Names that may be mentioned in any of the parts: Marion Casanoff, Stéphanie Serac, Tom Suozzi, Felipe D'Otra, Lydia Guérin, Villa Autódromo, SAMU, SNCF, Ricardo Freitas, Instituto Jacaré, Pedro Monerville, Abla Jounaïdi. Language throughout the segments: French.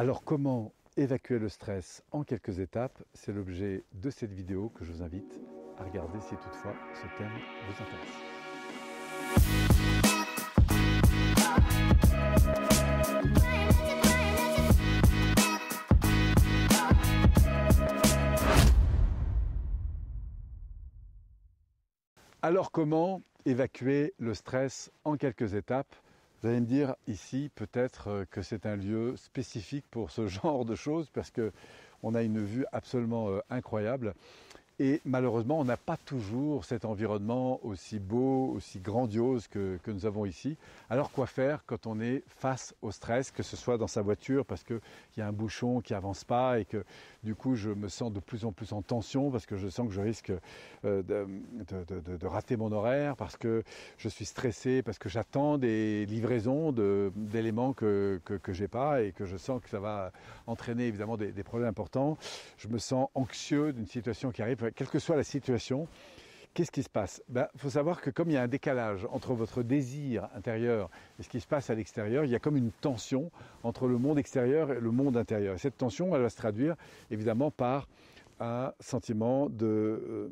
Alors comment évacuer le stress en quelques étapes? C'est l'objet de cette vidéo que je vous invite à regarder si toutefois ce thème vous intéresse. Alors comment évacuer le stress en quelques étapes? Vous allez me dire ici peut-être que c'est un lieu spécifique pour ce genre de choses parce qu'on a une vue absolument incroyable et malheureusement on n'a pas toujours cet environnement aussi beau, aussi grandiose que nous avons ici. Alors quoi faire quand on est face au stress, que ce soit dans sa voiture parce qu'il y a un bouchon qui avance pas et que du coup je me sens de plus en plus en tension parce que je sens que je risque de rater mon horaire, parce que je suis stressé, parce que j'attends des livraisons d'éléments que j'ai pas et que je sens que ça va entraîner évidemment des problèmes importants. Je me sens anxieux d'une situation qui arrive. Quelle que soit la situation, qu'est-ce qui se passe? Faut savoir que comme il y a un décalage entre votre désir intérieur et ce qui se passe à l'extérieur, il y a comme une tension entre le monde extérieur et le monde intérieur. Et cette tension, elle va se traduire évidemment par un sentiment de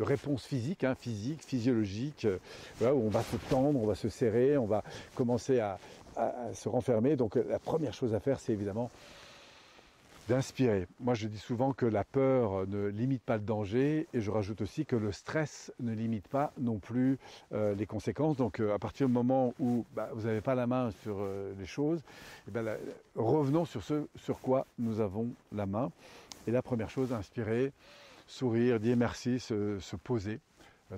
réponse physique, physique, physiologique, où on va se tendre, on va se serrer, on va commencer à se renfermer. Donc la première chose à faire, c'est évidemment d'inspirer. Moi, je dis souvent que la peur ne limite pas le danger et je rajoute aussi que le stress ne limite pas non plus les conséquences. Donc, à partir du moment où vous n'avez pas la main sur les choses, revenons sur ce sur quoi nous avons la main. Et la première chose, inspirer, sourire, dire merci, se poser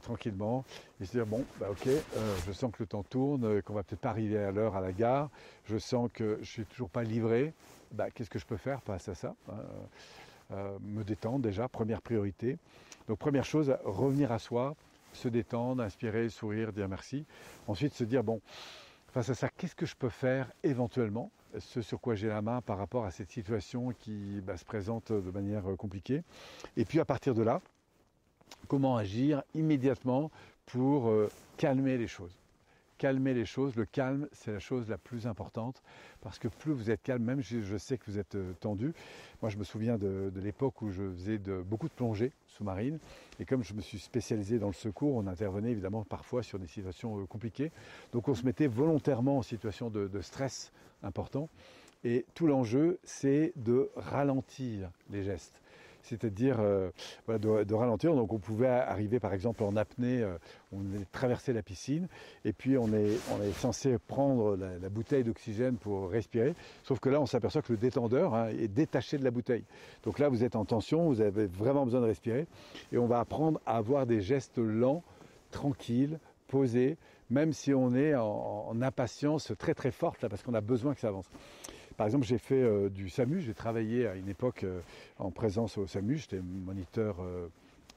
tranquillement et se dire bon, ok, je sens que le temps tourne, qu'on va peut-être pas arriver à l'heure à la gare, je sens que je suis toujours pas livré. Qu'est-ce que je peux faire face à ça? Me détendre déjà, première priorité. Donc première chose, revenir à soi, se détendre, inspirer, sourire, dire merci. Ensuite se dire, bon, face à ça, qu'est-ce que je peux faire éventuellement? Ce sur quoi j'ai la main par rapport à cette situation qui se présente de manière compliquée. Et puis à partir de là, comment agir immédiatement pour calmer les choses? Calmer les choses, le calme c'est la chose la plus importante parce que plus vous êtes calme, même je sais que vous êtes tendu. Moi je me souviens de l'époque où je faisais beaucoup de plongées sous-marines et comme je me suis spécialisé dans le secours, on intervenait évidemment parfois sur des situations compliquées. Donc on se mettait volontairement en situation de stress important et tout l'enjeu c'est de ralentir les gestes. C'est-à-dire de ralentir. Donc on pouvait arriver par exemple en apnée, on traversait la piscine et puis on est censé prendre la bouteille d'oxygène pour respirer, sauf que là on s'aperçoit que le détendeur est détaché de la bouteille. Donc là vous êtes en tension, vous avez vraiment besoin de respirer et on va apprendre à avoir des gestes lents, tranquilles, posés, même si on est en impatience très très forte là, parce qu'on a besoin que ça avance. Par exemple, j'ai fait du SAMU, j'ai travaillé à une époque en présence au SAMU, j'étais moniteur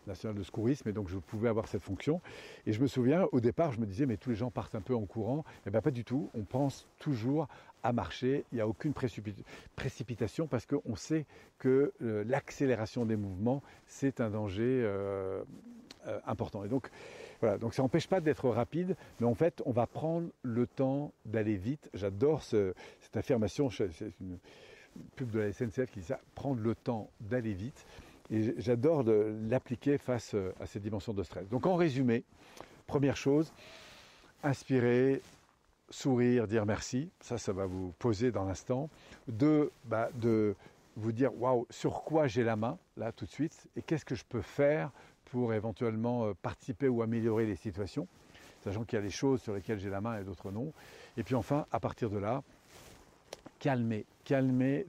national de secourisme et donc je pouvais avoir cette fonction. Et je me souviens, au départ, je me disais, mais tous les gens partent un peu en courant. Eh bien, pas du tout, on pense toujours à marcher, il n'y a aucune précipitation parce qu'on sait que l'accélération des mouvements, c'est un danger important. Et donc, voilà, donc ça n'empêche pas d'être rapide, mais en fait, on va prendre le temps d'aller vite. J'adore cette affirmation, c'est une pub de la SNCF qui dit ça, prendre le temps d'aller vite. Et j'adore l'appliquer face à cette dimension de stress. Donc en résumé, première chose, inspirer, sourire, dire merci. Ça va vous poser dans l'instant. De vous dire, waouh, sur quoi j'ai la main, là, tout de suite, et qu'est-ce que je peux faire pour éventuellement participer ou améliorer les situations, sachant qu'il y a des choses sur lesquelles j'ai la main et d'autres non. Et puis enfin, à partir de là, calmer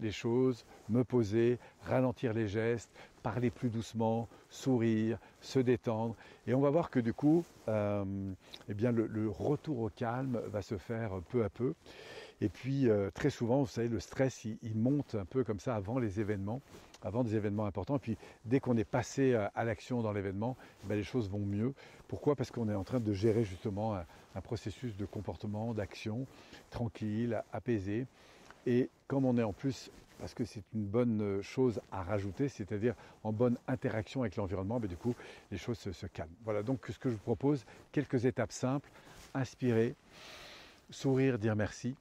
les choses, me poser, ralentir les gestes, parler plus doucement, sourire, se détendre. Et on va voir que du coup, le retour au calme va se faire peu à peu. Et puis très souvent, vous savez, le stress, il monte un peu comme ça avant des événements importants. Et puis dès qu'on est passé à l'action dans l'événement, les choses vont mieux. Pourquoi? Parce qu'on est en train de gérer justement un processus de comportement, d'action, tranquille, apaisé. Et comme on est en plus, parce que c'est une bonne chose à rajouter, c'est-à-dire en bonne interaction avec l'environnement, du coup, les choses se calment. Voilà donc ce que je vous propose, quelques étapes simples. Inspirer, sourire, dire merci,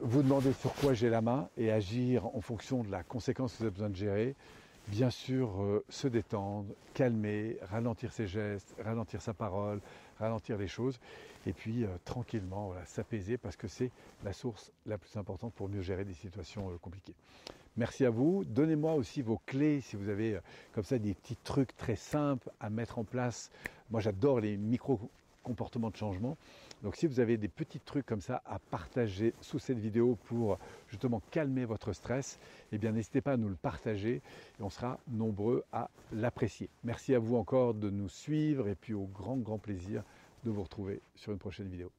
vous demander sur quoi j'ai la main et agir en fonction de la conséquence que vous avez besoin de gérer. Bien sûr, se détendre, calmer, ralentir ses gestes, ralentir sa parole, ralentir les choses et puis tranquillement voilà, s'apaiser parce que c'est la source la plus importante pour mieux gérer des situations compliquées. Merci à vous. Donnez-moi aussi vos clés si vous avez comme ça des petits trucs très simples à mettre en place. Moi, j'adore les micro-comportements de changement. Donc, si vous avez des petits trucs comme ça à partager sous cette vidéo pour justement calmer votre stress, eh bien, n'hésitez pas à nous le partager et on sera nombreux à l'apprécier. Merci à vous encore de nous suivre et puis au grand plaisir de vous retrouver sur une prochaine vidéo.